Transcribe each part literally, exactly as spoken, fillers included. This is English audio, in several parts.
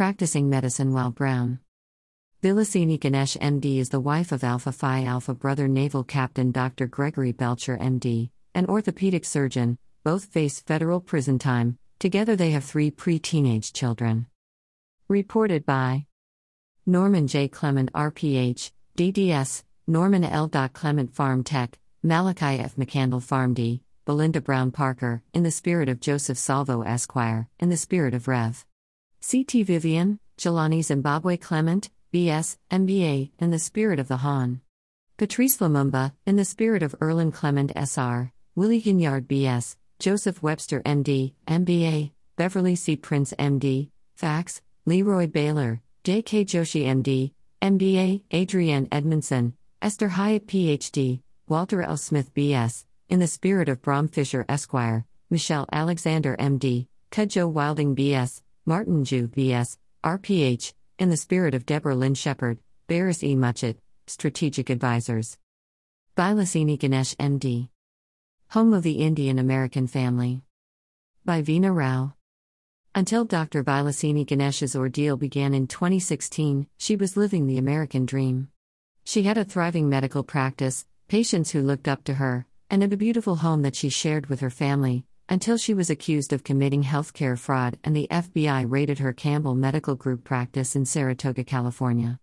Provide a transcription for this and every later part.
practicing medicine while Brown. Vilasini Ganesh M D is the wife of Alpha Phi Alpha brother Naval Captain Doctor Gregory Belcher M D, an orthopedic surgeon. Both face federal prison time. Together they have three pre-teenage children. Reported by Norman J. Clement R P H, D D S, Norman L. Clement Farm Tech, Malachi F. McCandle Farm D, Belinda Brown Parker, in the spirit of Joseph Salvo Esquire, in the spirit of Rev. C T. Vivian, Jelani Zimbabwe Clement, B S, M B A, in the spirit of the Hon. Patrice Lumumba, in the spirit of Erlen Clement S R Willie Ginyard B S, Joseph Webster M D, M B A, Beverly C. Prince M D, Fax, Leroy Baylor, J K. Joshi M D, M B A, Adrienne Edmondson, Esther Hyatt P H D, Walter L. Smith B S, in the spirit of Brom Fisher Esquire, Michelle Alexander M D, Kudjo Wilding B S, Martin Ju B S, R P H, in the spirit of Deborah Lynn Shepherd, Barris E. Muchett, Strategic Advisors. Vilasini Ganesh M D. Home of the Indian American Family. By Veena Rao. Until Doctor Vilasini Ganesh's ordeal began in twenty sixteen, she was living the American dream. She had a thriving medical practice, patients who looked up to her, and a beautiful home that she shared with her family, until she was accused of committing healthcare fraud and the F B I raided her Campbell Medical Group practice in Saratoga, California.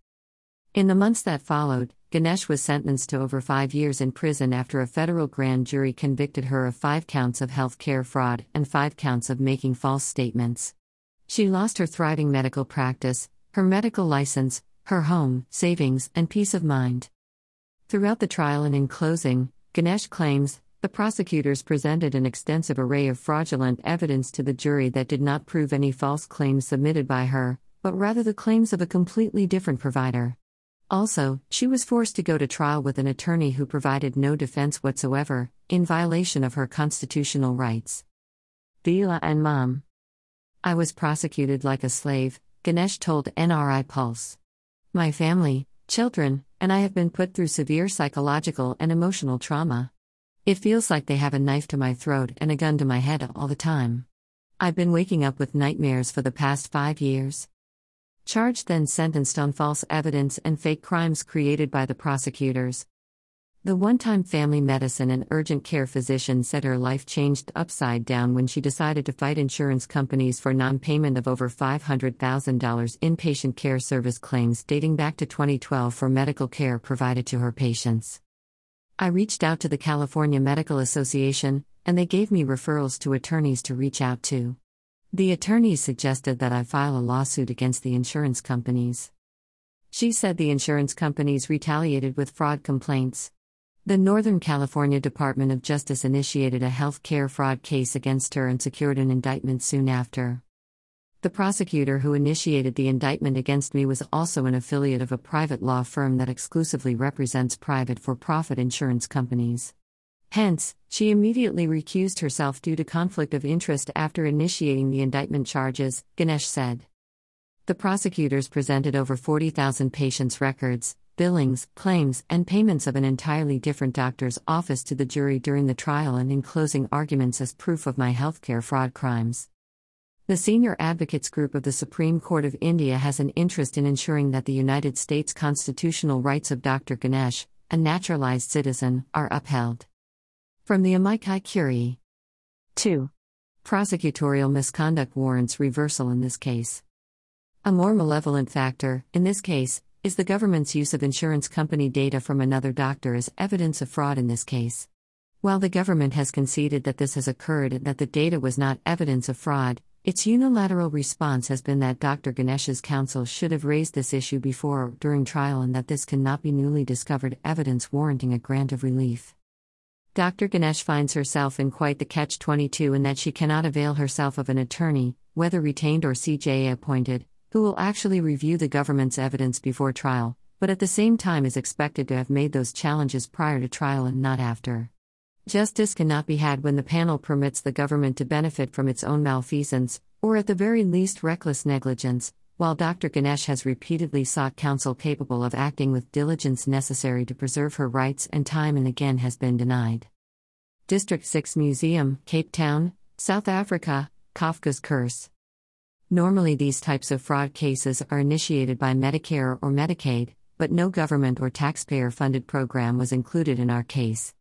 In the months that followed, Ganesh was sentenced to over five years in prison after a federal grand jury convicted her of five counts of health care fraud and five counts of making false statements. She lost her thriving medical practice, her medical license, her home, savings, and peace of mind. Throughout the trial and in closing, Ganesh claims, the prosecutors presented an extensive array of fraudulent evidence to the jury that did not prove any false claims submitted by her, but rather the claims of a completely different provider. Also, she was forced to go to trial with an attorney who provided no defense whatsoever, in violation of her constitutional rights. Vila and Mom. I was prosecuted like a slave, Ganesh told N R I Pulse. My family, children, and I have been put through severe psychological and emotional trauma. It feels like they have a knife to my throat and a gun to my head all the time. I've been waking up with nightmares for the past five years. Charged then sentenced on false evidence and fake crimes created by the prosecutors. The one-time family medicine and urgent care physician said her life changed upside down when she decided to fight insurance companies for non-payment of over five hundred thousand dollars inpatient care service claims dating back to twenty twelve for medical care provided to her patients. I reached out to the California Medical Association, and they gave me referrals to attorneys to reach out to. The attorneys suggested that I file a lawsuit against the insurance companies. She said the insurance companies retaliated with fraud complaints. The Northern California Department of Justice initiated a health care fraud case against her and secured an indictment soon after. The prosecutor who initiated the indictment against me was also an affiliate of a private law firm that exclusively represents private for-profit insurance companies. Hence, she immediately recused herself due to conflict of interest after initiating the indictment charges, Ganesh said. The prosecutors presented over forty thousand patients' records, billings, claims, and payments of an entirely different doctor's office to the jury during the trial and in closing arguments as proof of my healthcare fraud crimes. The Senior Advocates Group of the Supreme Court of India has an interest in ensuring that the United States constitutional rights of Doctor Ganesh, a naturalized citizen, are upheld. From the Amicus Curiae. two. Prosecutorial misconduct warrants reversal in this case. A more malevolent factor, in this case, is the government's use of insurance company data from another doctor as evidence of fraud in this case. While the government has conceded that this has occurred and that the data was not evidence of fraud, its unilateral response has been that Doctor Ganesh's counsel should have raised this issue before or during trial and that this cannot be newly discovered evidence warranting a grant of relief. Doctor Ganesh finds herself in quite the catch twenty-two in that she cannot avail herself of an attorney, whether retained or C J A appointed, who will actually review the government's evidence before trial, but at the same time is expected to have made those challenges prior to trial and not after. Justice cannot be had when the panel permits the government to benefit from its own malfeasance, or at the very least reckless negligence, while Doctor Ganesh has repeatedly sought counsel capable of acting with diligence necessary to preserve her rights and time and again has been denied. District six Museum, Cape Town, South Africa, Kafka's Curse. Normally these types of fraud cases are initiated by Medicare or Medicaid, but no government or taxpayer-funded program was included in our case.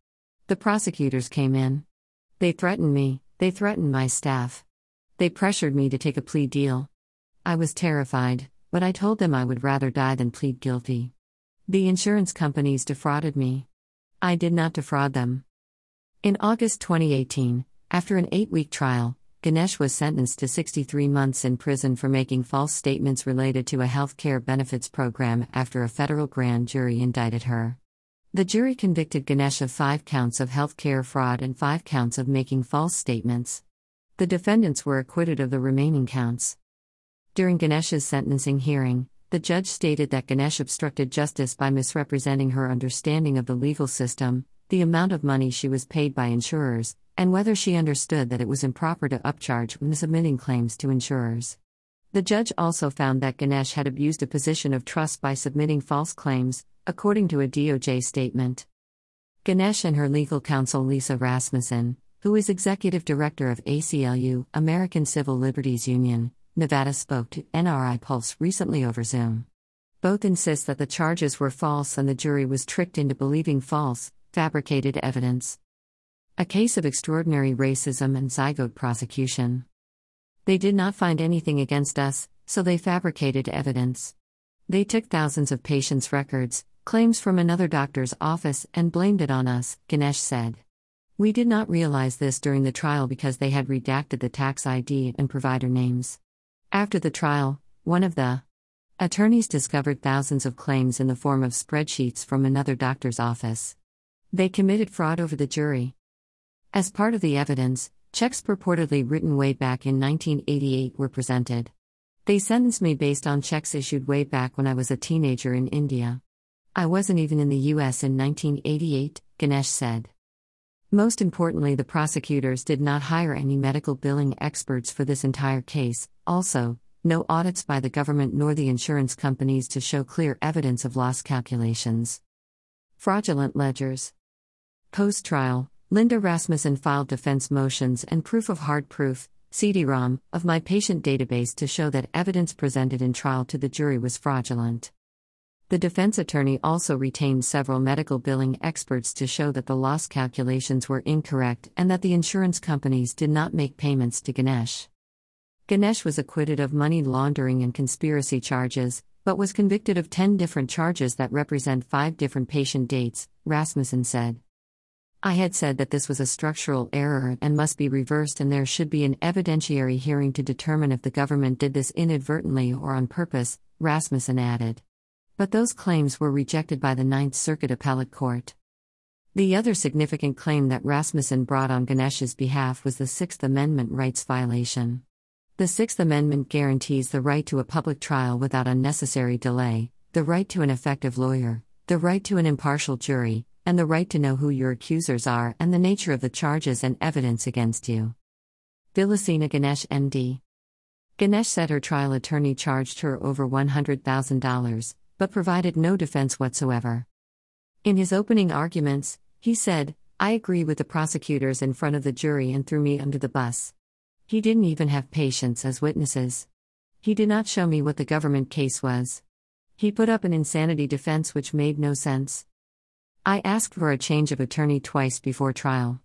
The prosecutors came in. They threatened me, they threatened my staff. They pressured me to take a plea deal. I was terrified, but I told them I would rather die than plead guilty. The insurance companies defrauded me. I did not defraud them. In August twenty eighteen, after an eight-week trial, Ganesh was sentenced to sixty-three months in prison for making false statements related to a health care benefits program after a federal grand jury indicted her. The jury convicted Ganesh of five counts of health care fraud and five counts of making false statements. The defendants were acquitted of the remaining counts. During Ganesh's sentencing hearing, the judge stated that Ganesh obstructed justice by misrepresenting her understanding of the legal system, the amount of money she was paid by insurers, and whether she understood that it was improper to upcharge when submitting claims to insurers. The judge also found that Ganesh had abused a position of trust by submitting false claims, according to a D O J statement. Ganesh and her legal counsel Lisa Rasmussen, who is executive director of A C L U, American Civil Liberties Union, Nevada, spoke to N R I Pulse recently over Zoom. Both insist that the charges were false and the jury was tricked into believing false, fabricated evidence. A case of extraordinary racism and zygote prosecution. They did not find anything against us, so they fabricated evidence. They took thousands of patients' records, claims from another doctor's office, and blamed it on us, Ganesh said. We did not realize this during the trial because they had redacted the tax I D and provider names. After the trial, one of the attorneys discovered thousands of claims in the form of spreadsheets from another doctor's office. They committed fraud over the jury. As part of the evidence, checks purportedly written way back in nineteen eighty-eight were presented. They sentenced me based on checks issued way back when I was a teenager in India. I wasn't even in the U S in nineteen eighty-eight, Ganesh said. Most importantly, the prosecutors did not hire any medical billing experts for this entire case. Also, no audits by the government nor the insurance companies to show clear evidence of loss calculations. Fraudulent ledgers. Post-trial, Linda Rasmussen filed defense motions and proof of hard proof, C D ROM, of my patient database to show that evidence presented in trial to the jury was fraudulent. The defense attorney also retained several medical billing experts to show that the loss calculations were incorrect and that the insurance companies did not make payments to Ganesh. Ganesh was acquitted of money laundering and conspiracy charges, but was convicted of ten different charges that represent five different patient dates, Rasmussen said. I had said that this was a structural error and must be reversed, and there should be an evidentiary hearing to determine if the government did this inadvertently or on purpose, Rasmussen added. But those claims were rejected by the Ninth Circuit Appellate Court. The other significant claim that Rasmussen brought on Ganesh's behalf was the Sixth Amendment rights violation. The Sixth Amendment guarantees the right to a public trial without unnecessary delay, the right to an effective lawyer, the right to an impartial jury, and the right to know who your accusers are and the nature of the charges and evidence against you. Vilasini Ganesh, M D Ganesh said her trial attorney charged her over one hundred thousand dollars, but provided no defense whatsoever. In his opening arguments, he said, "I agree with the prosecutors in front of the jury and threw me under the bus." He didn't even have patients as witnesses. He did not show me what the government case was. He put up an insanity defense which made no sense. I asked for a change of attorney twice before trial.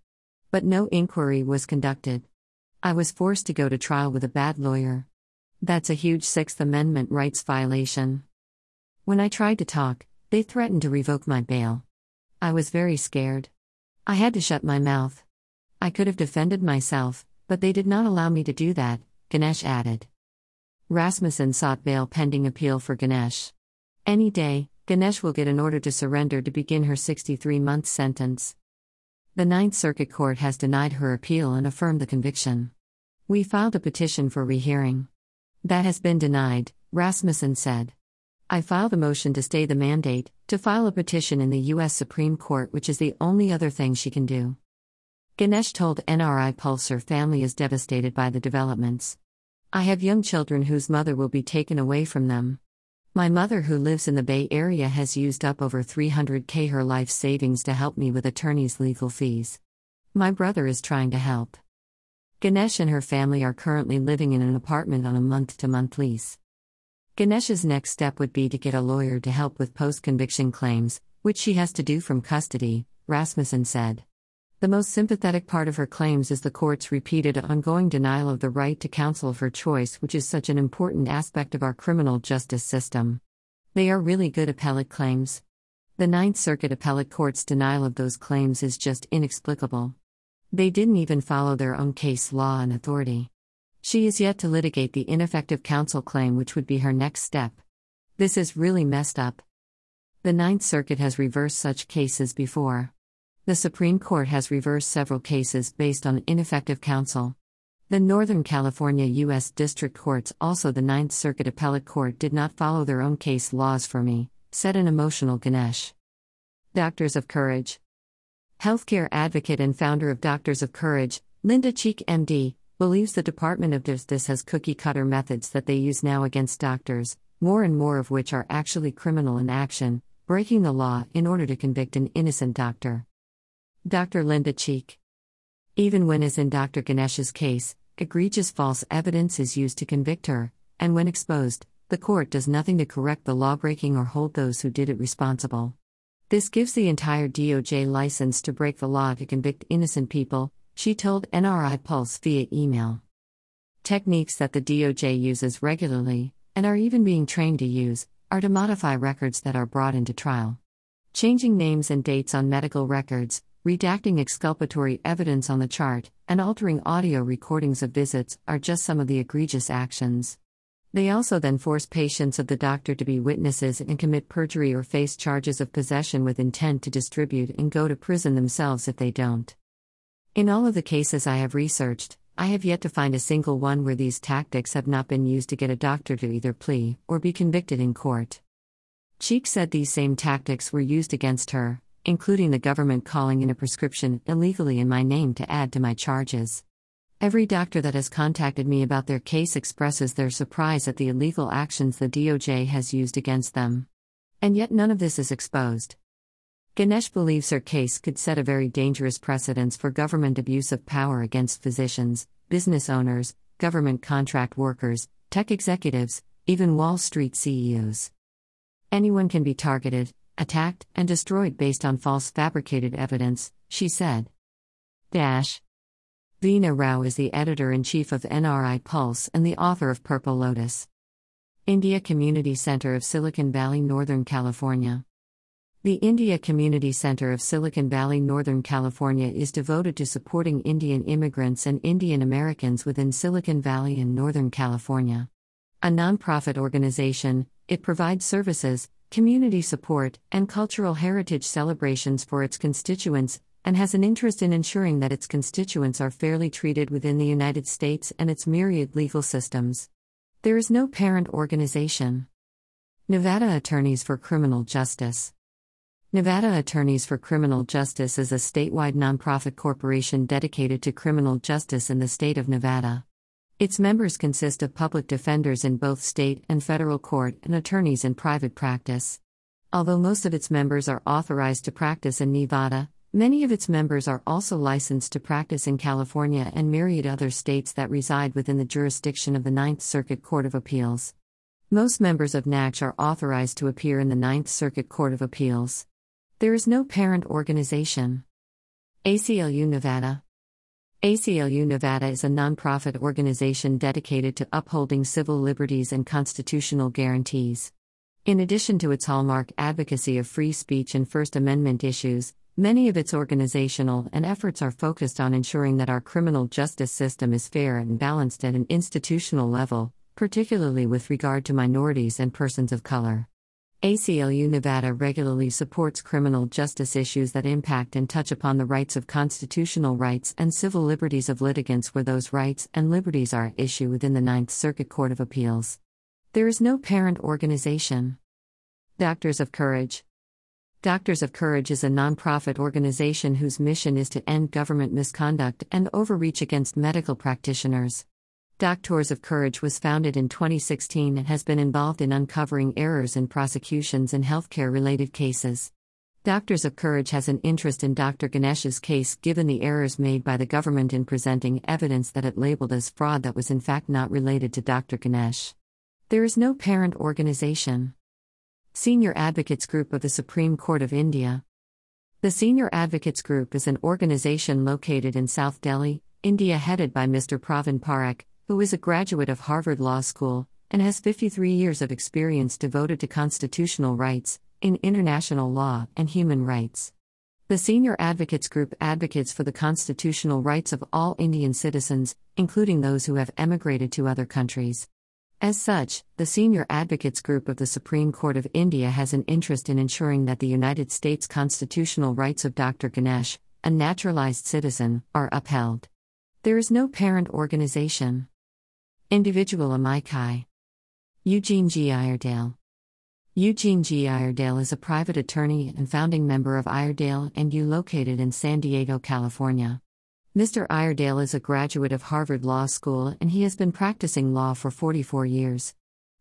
But no inquiry was conducted. I was forced to go to trial with a bad lawyer. That's a huge Sixth Amendment rights violation. When I tried to talk, they threatened to revoke my bail. I was very scared. I had to shut my mouth. I could have defended myself, but they did not allow me to do that, Ganesh added. Rasmussen sought bail pending appeal for Ganesh. Any day, Ganesh will get an order to surrender to begin her sixty-three-month sentence. The Ninth Circuit Court has denied her appeal and affirmed the conviction. We filed a petition for rehearing. That has been denied, Rasmussen said. I filed a motion to stay the mandate, to file a petition in the U S Supreme Court, which is the only other thing she can do. Ganesh told N R I Pulse her family is devastated by the developments. I have young children whose mother will be taken away from them. My mother, who lives in the Bay Area, has used up over three hundred thousand dollars her life savings to help me with attorneys' legal fees. My brother is trying to help. Ganesh and her family are currently living in an apartment on a month-to-month lease. Ganesh's next step would be to get a lawyer to help with post-conviction claims, which she has to do from custody, Rasmussen said. The most sympathetic part of her claims is the court's repeated ongoing denial of the right to counsel of her choice, which is such an important aspect of our criminal justice system. They are really good appellate claims. The Ninth Circuit Appellate Court's denial of those claims is just inexplicable. They didn't even follow their own case law and authority. She is yet to litigate the ineffective counsel claim, which would be her next step. This is really messed up. The Ninth Circuit has reversed such cases before. The Supreme Court has reversed several cases based on ineffective counsel. The Northern California U S District Courts, also the Ninth Circuit Appellate Court, did not follow their own case laws for me, said an emotional Ganesh. Doctors of Courage. Healthcare advocate and founder of Doctors of Courage, Linda Cheek, M D, believes the Department of Justice has cookie-cutter methods that they use now against doctors, more and more of which are actually criminal in action, breaking the law in order to convict an innocent doctor. Doctor Linda Cheek. Even when, as in Doctor Ganesh's case, egregious false evidence is used to convict her, and when exposed, the court does nothing to correct the lawbreaking or hold those who did it responsible. This gives the entire D O J license to break the law to convict innocent people, she told N R I Pulse via email. Techniques that the D O J uses regularly, and are even being trained to use, are to modify records that are brought into trial. Changing names and dates on medical records, redacting exculpatory evidence on the chart, and altering audio recordings of visits are just some of the egregious actions. They also then force patients of the doctor to be witnesses and commit perjury or face charges of possession with intent to distribute and go to prison themselves if they don't. In all of the cases I have researched, I have yet to find a single one where these tactics have not been used to get a doctor to either plea or be convicted in court. Cheek said these same tactics were used against her, including the government calling in a prescription illegally in my name to add to my charges. Every doctor that has contacted me about their case expresses their surprise at the illegal actions the D O J has used against them. And yet none of this is exposed. Ganesh believes her case could set a very dangerous precedent for government abuse of power against physicians, business owners, government contract workers, tech executives, even Wall Street C E Os. Anyone can be targeted, attacked, and destroyed based on false fabricated evidence, she said. Dash. Veena Rao is the editor-in-chief of N R I Pulse and the author of Purple Lotus. India Community Center of Silicon Valley, Northern California. The India Community Center of Silicon Valley, Northern California is devoted to supporting Indian immigrants and Indian Americans within Silicon Valley and Northern California. A nonprofit organization, it provides services, community support, and cultural heritage celebrations for its constituents, and has an interest in ensuring that its constituents are fairly treated within the United States and its myriad legal systems. There is no parent organization. Nevada Attorneys for Criminal Justice. Nevada Attorneys for Criminal Justice is a statewide nonprofit corporation dedicated to criminal justice in the state of Nevada. Its members consist of public defenders in both state and federal court and attorneys in private practice. Although most of its members are authorized to practice in Nevada, many of its members are also licensed to practice in California and myriad other states that reside within the jurisdiction of the Ninth Circuit Court of Appeals. Most members of N A C J are authorized to appear in the Ninth Circuit Court of Appeals. There is no parent organization. A C L U Nevada. A C L U Nevada is a nonprofit organization dedicated to upholding civil liberties and constitutional guarantees. In addition to its hallmark advocacy of free speech and First Amendment issues, many of its organizational and efforts are focused on ensuring that our criminal justice system is fair and balanced at an institutional level, particularly with regard to minorities and persons of color. A C L U Nevada regularly supports criminal justice issues that impact and touch upon the rights of constitutional rights and civil liberties of litigants where those rights and liberties are at issue within the Ninth Circuit Court of Appeals. There is no parent organization. Doctors of Courage. Doctors of Courage is a nonprofit organization whose mission is to end government misconduct and overreach against medical practitioners. Doctors of Courage was founded in twenty sixteen and has been involved in uncovering errors in prosecutions in healthcare-related cases. Doctors of Courage has an interest in Doctor Ganesh's case given the errors made by the government in presenting evidence that it labeled as fraud that was in fact not related to Doctor Ganesh. There is no parent organization. Senior Advocates Group of the Supreme Court of India. The Senior Advocates Group is an organization located in South Delhi, India, headed by Mister Pravin Parakh, who is a graduate of Harvard Law School and has fifty-three years of experience devoted to constitutional rights, in international law and human rights. The Senior Advocates Group advocates for the constitutional rights of all Indian citizens, including those who have emigrated to other countries. As such, the Senior Advocates Group of the Supreme Court of India has an interest in ensuring that the United States constitutional rights of Doctor Ganesh, a naturalized citizen, are upheld. There is no parent organization. Individual Amikai. Eugene G. Iredale. Eugene G. Iredale is a private attorney and founding member of Iredale and U located in San Diego, California. Mister Iredale is a graduate of Harvard Law School and he has been practicing law for forty-four years.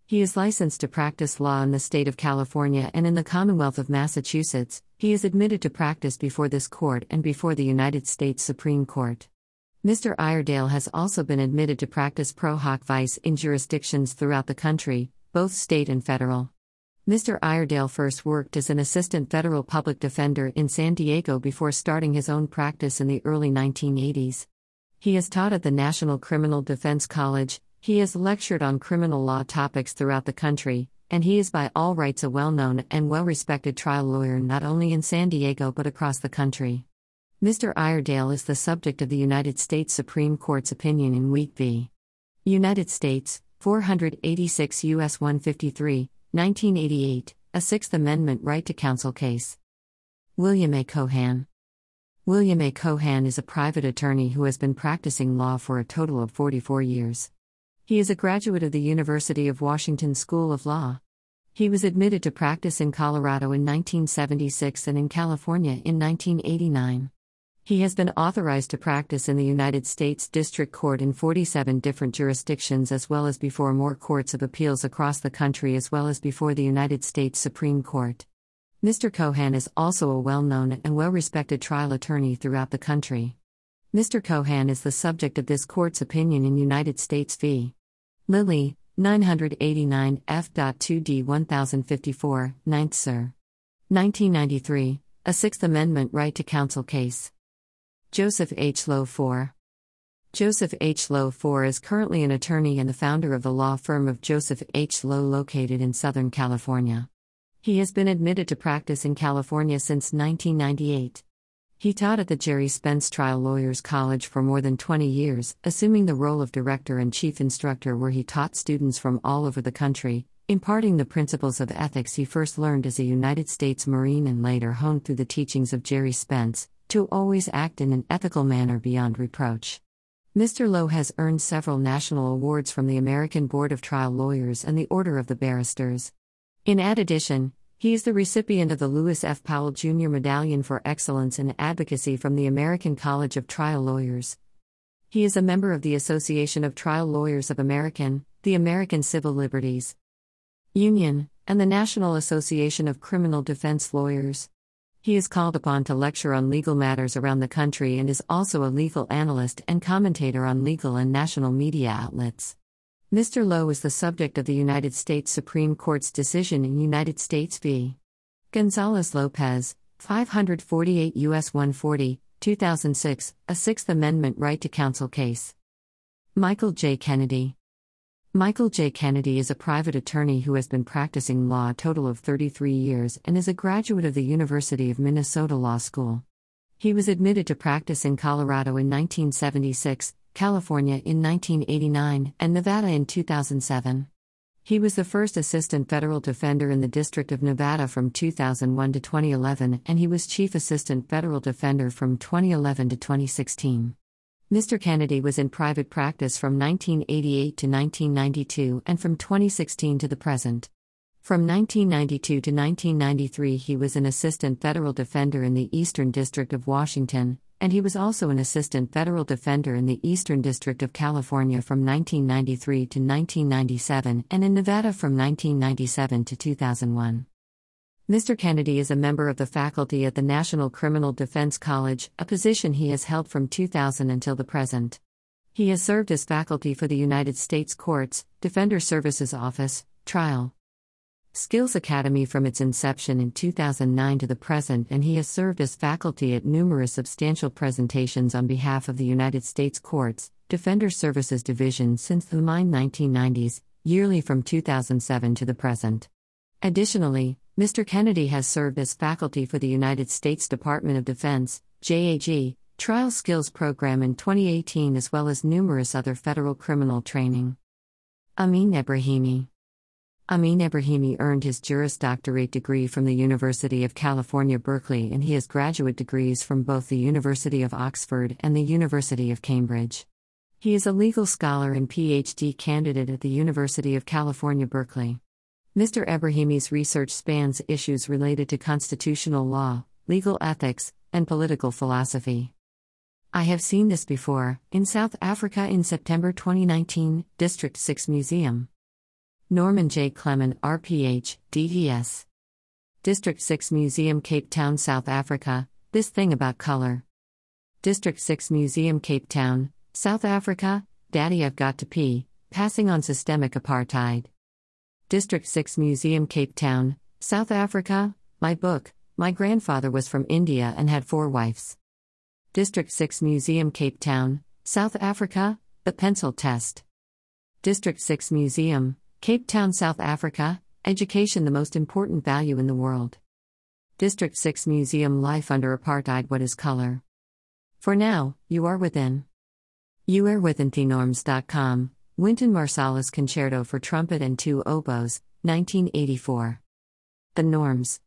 He is licensed to practice law in the state of California and in the Commonwealth of Massachusetts. He is admitted to practice before this court and before the United States Supreme Court. Mister Iredale has also been admitted to practice pro hoc vice in jurisdictions throughout the country, both state and federal. Mister Iredale first worked as an assistant federal public defender in San Diego before starting his own practice in the early nineteen eighties. He has taught at the National Criminal Defense College, he has lectured on criminal law topics throughout the country, and he is by all rights a well-known and well-respected trial lawyer not only in San Diego but across the country. Mister Iredale is the subject of the United States Supreme Court's opinion in Wheat v. United States, four eighty-six U S one fifty-three, nineteen eighty-eight, a Sixth Amendment right to counsel case. William A. Cohan. William A. Cohan is a private attorney who has been practicing law for a total of forty-four years. He is a graduate of the University of Washington School of Law. He was admitted to practice in Colorado in nineteen seventy-six and in California in nineteen eighty-nine. He has been authorized to practice in the United States District Court in forty-seven different jurisdictions as well as before more courts of appeals across the country as well as before the United States Supreme Court. Mister Cohan is also a well-known and well-respected trial attorney throughout the country. Mister Cohan is the subject of this court's opinion in United States v. Lilly, nine eighty-nine F two D ten fifty-four, ninth Sir. nineteen ninety-three, a Sixth Amendment right to counsel case. Joseph H. Lowe the fourth. Joseph H. Lowe the fourth is currently an attorney and the founder of the law firm of Joseph H. Lowe located in Southern California. He has been admitted to practice in California since nineteen ninety-eight. He taught at the Jerry Spence Trial Lawyers College for more than twenty years, assuming the role of director and chief instructor where he taught students from all over the country, imparting the principles of ethics he first learned as a United States Marine and later honed through the teachings of Jerry Spence, to always act in an ethical manner beyond reproach. Mister Lowe has earned several national awards from the American Board of Trial Lawyers and the Order of the Barristers. In addition, he is the recipient of the Lewis F. Powell Junior Medallion for Excellence in Advocacy from the American College of Trial Lawyers. He is a member of the Association of Trial Lawyers of American, the American Civil Liberties Union, and the National Association of Criminal Defense Lawyers. He is called upon to lecture on legal matters around the country and is also a legal analyst and commentator on legal and national media outlets. Mister Lowe is the subject of the United States Supreme Court's decision in United States v. Gonzalez-Lopez, five forty-eight U S one forty, two thousand six, a Sixth Amendment right to counsel case. Michael J. Kennedy. Michael J. Kennedy is a private attorney who has been practicing law a total of thirty-three years and is a graduate of the University of Minnesota Law School. He was admitted to practice in Colorado in nineteen seventy-six, California in nineteen eighty-nine, and Nevada in two thousand seven. He was the first assistant federal defender in the District of Nevada from two thousand one to twenty eleven, and he was chief assistant federal defender from twenty eleven to twenty sixteen. Mister Kennedy was in private practice from nineteen eighty-eight to nineteen ninety-two and from twenty sixteen to the present. From nineteen ninety-two to nineteen ninety-three he was an assistant federal defender in the Eastern District of Washington, and he was also an assistant federal defender in the Eastern District of California from nineteen ninety-three to nineteen ninety-seven and in Nevada from nineteen ninety-seven to two thousand one. Mister Kennedy is a member of the faculty at the National Criminal Defense College, a position he has held from two thousand until the present. He has served as faculty for the United States Courts, Defender Services Office, Trial Skills Academy from its inception in two thousand nine to the present, and he has served as faculty at numerous substantial presentations on behalf of the United States Courts, Defender Services Division since the mid nineteen nineties, yearly from two thousand seven to the present. Additionally, Mister Kennedy has served as faculty for the United States Department of Defense, J A G, Trial Skills Program in twenty eighteen, as well as numerous other federal criminal training. Amin Ebrahimi. Amin Ebrahimi earned his Juris Doctorate degree from the University of California, Berkeley, and he has graduate degrees from both the University of Oxford and the University of Cambridge. He is a legal scholar and P H D candidate at the University of California, Berkeley. Mister Ebrahimi's research spans issues related to constitutional law, legal ethics, and political philosophy. I have seen this before, in South Africa in September twenty nineteen, District six Museum. Norman J. Clement, R P H, D E S. District six Museum, Cape Town, South Africa, This Thing About Color. District six Museum, Cape Town, South Africa, Daddy I've Got to Pee, Passing on Systemic Apartheid. District six Museum, Cape Town, South Africa, My Book, My Grandfather Was from India and Had Four Wives. District six Museum, Cape Town, South Africa, The Pencil Test. District six Museum, Cape Town, South Africa, Education the Most Important Value in the World. District six Museum, Life Under Apartheid, What is Color? For now, you are within. You are within the norms dot com. Wynton Marsalis Concerto for Trumpet and Two Oboes, nineteen eighty-four. The Norms.